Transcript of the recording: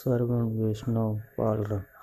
श्रवण वैष्णव पाल रहा।